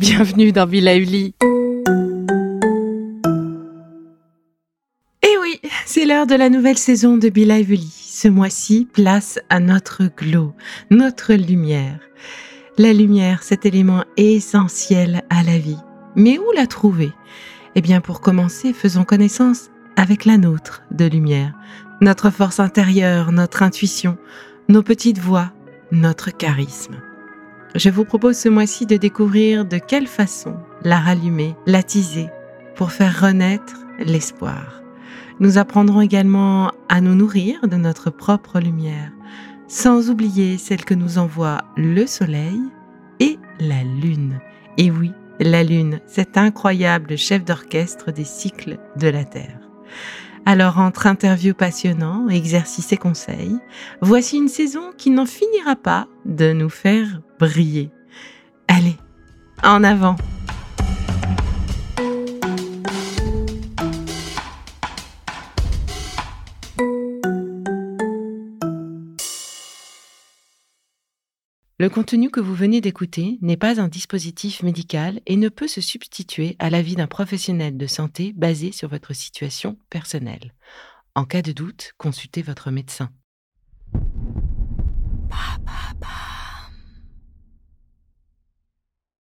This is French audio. Bienvenue dans Bee Lively. Et oui, c'est l'heure de la nouvelle saison de Bee Lively. Ce mois-ci, place à notre glow, notre lumière. La lumière, cet élément essentiel à la vie. Mais où la trouver? Eh bien, pour commencer, faisons connaissance avec la nôtre de lumière. Notre force intérieure, notre intuition, nos petites voix, notre charisme. Je vous propose ce mois-ci de découvrir de quelle façon la rallumer, l'attiser, pour faire renaître l'espoir. Nous apprendrons également à nous nourrir de notre propre lumière, sans oublier celle que nous envoie le soleil et la lune. Et oui, la lune, cet incroyable chef d'orchestre des cycles de la Terre. Alors, entre interviews passionnants, exercices et conseils, voici une saison qui n'en finira pas de nous faire briller. Allez, en avant! Le contenu que vous venez d'écouter n'est pas un dispositif médical et ne peut se substituer à l'avis d'un professionnel de santé basé sur votre situation personnelle. En cas de doute, consultez votre médecin.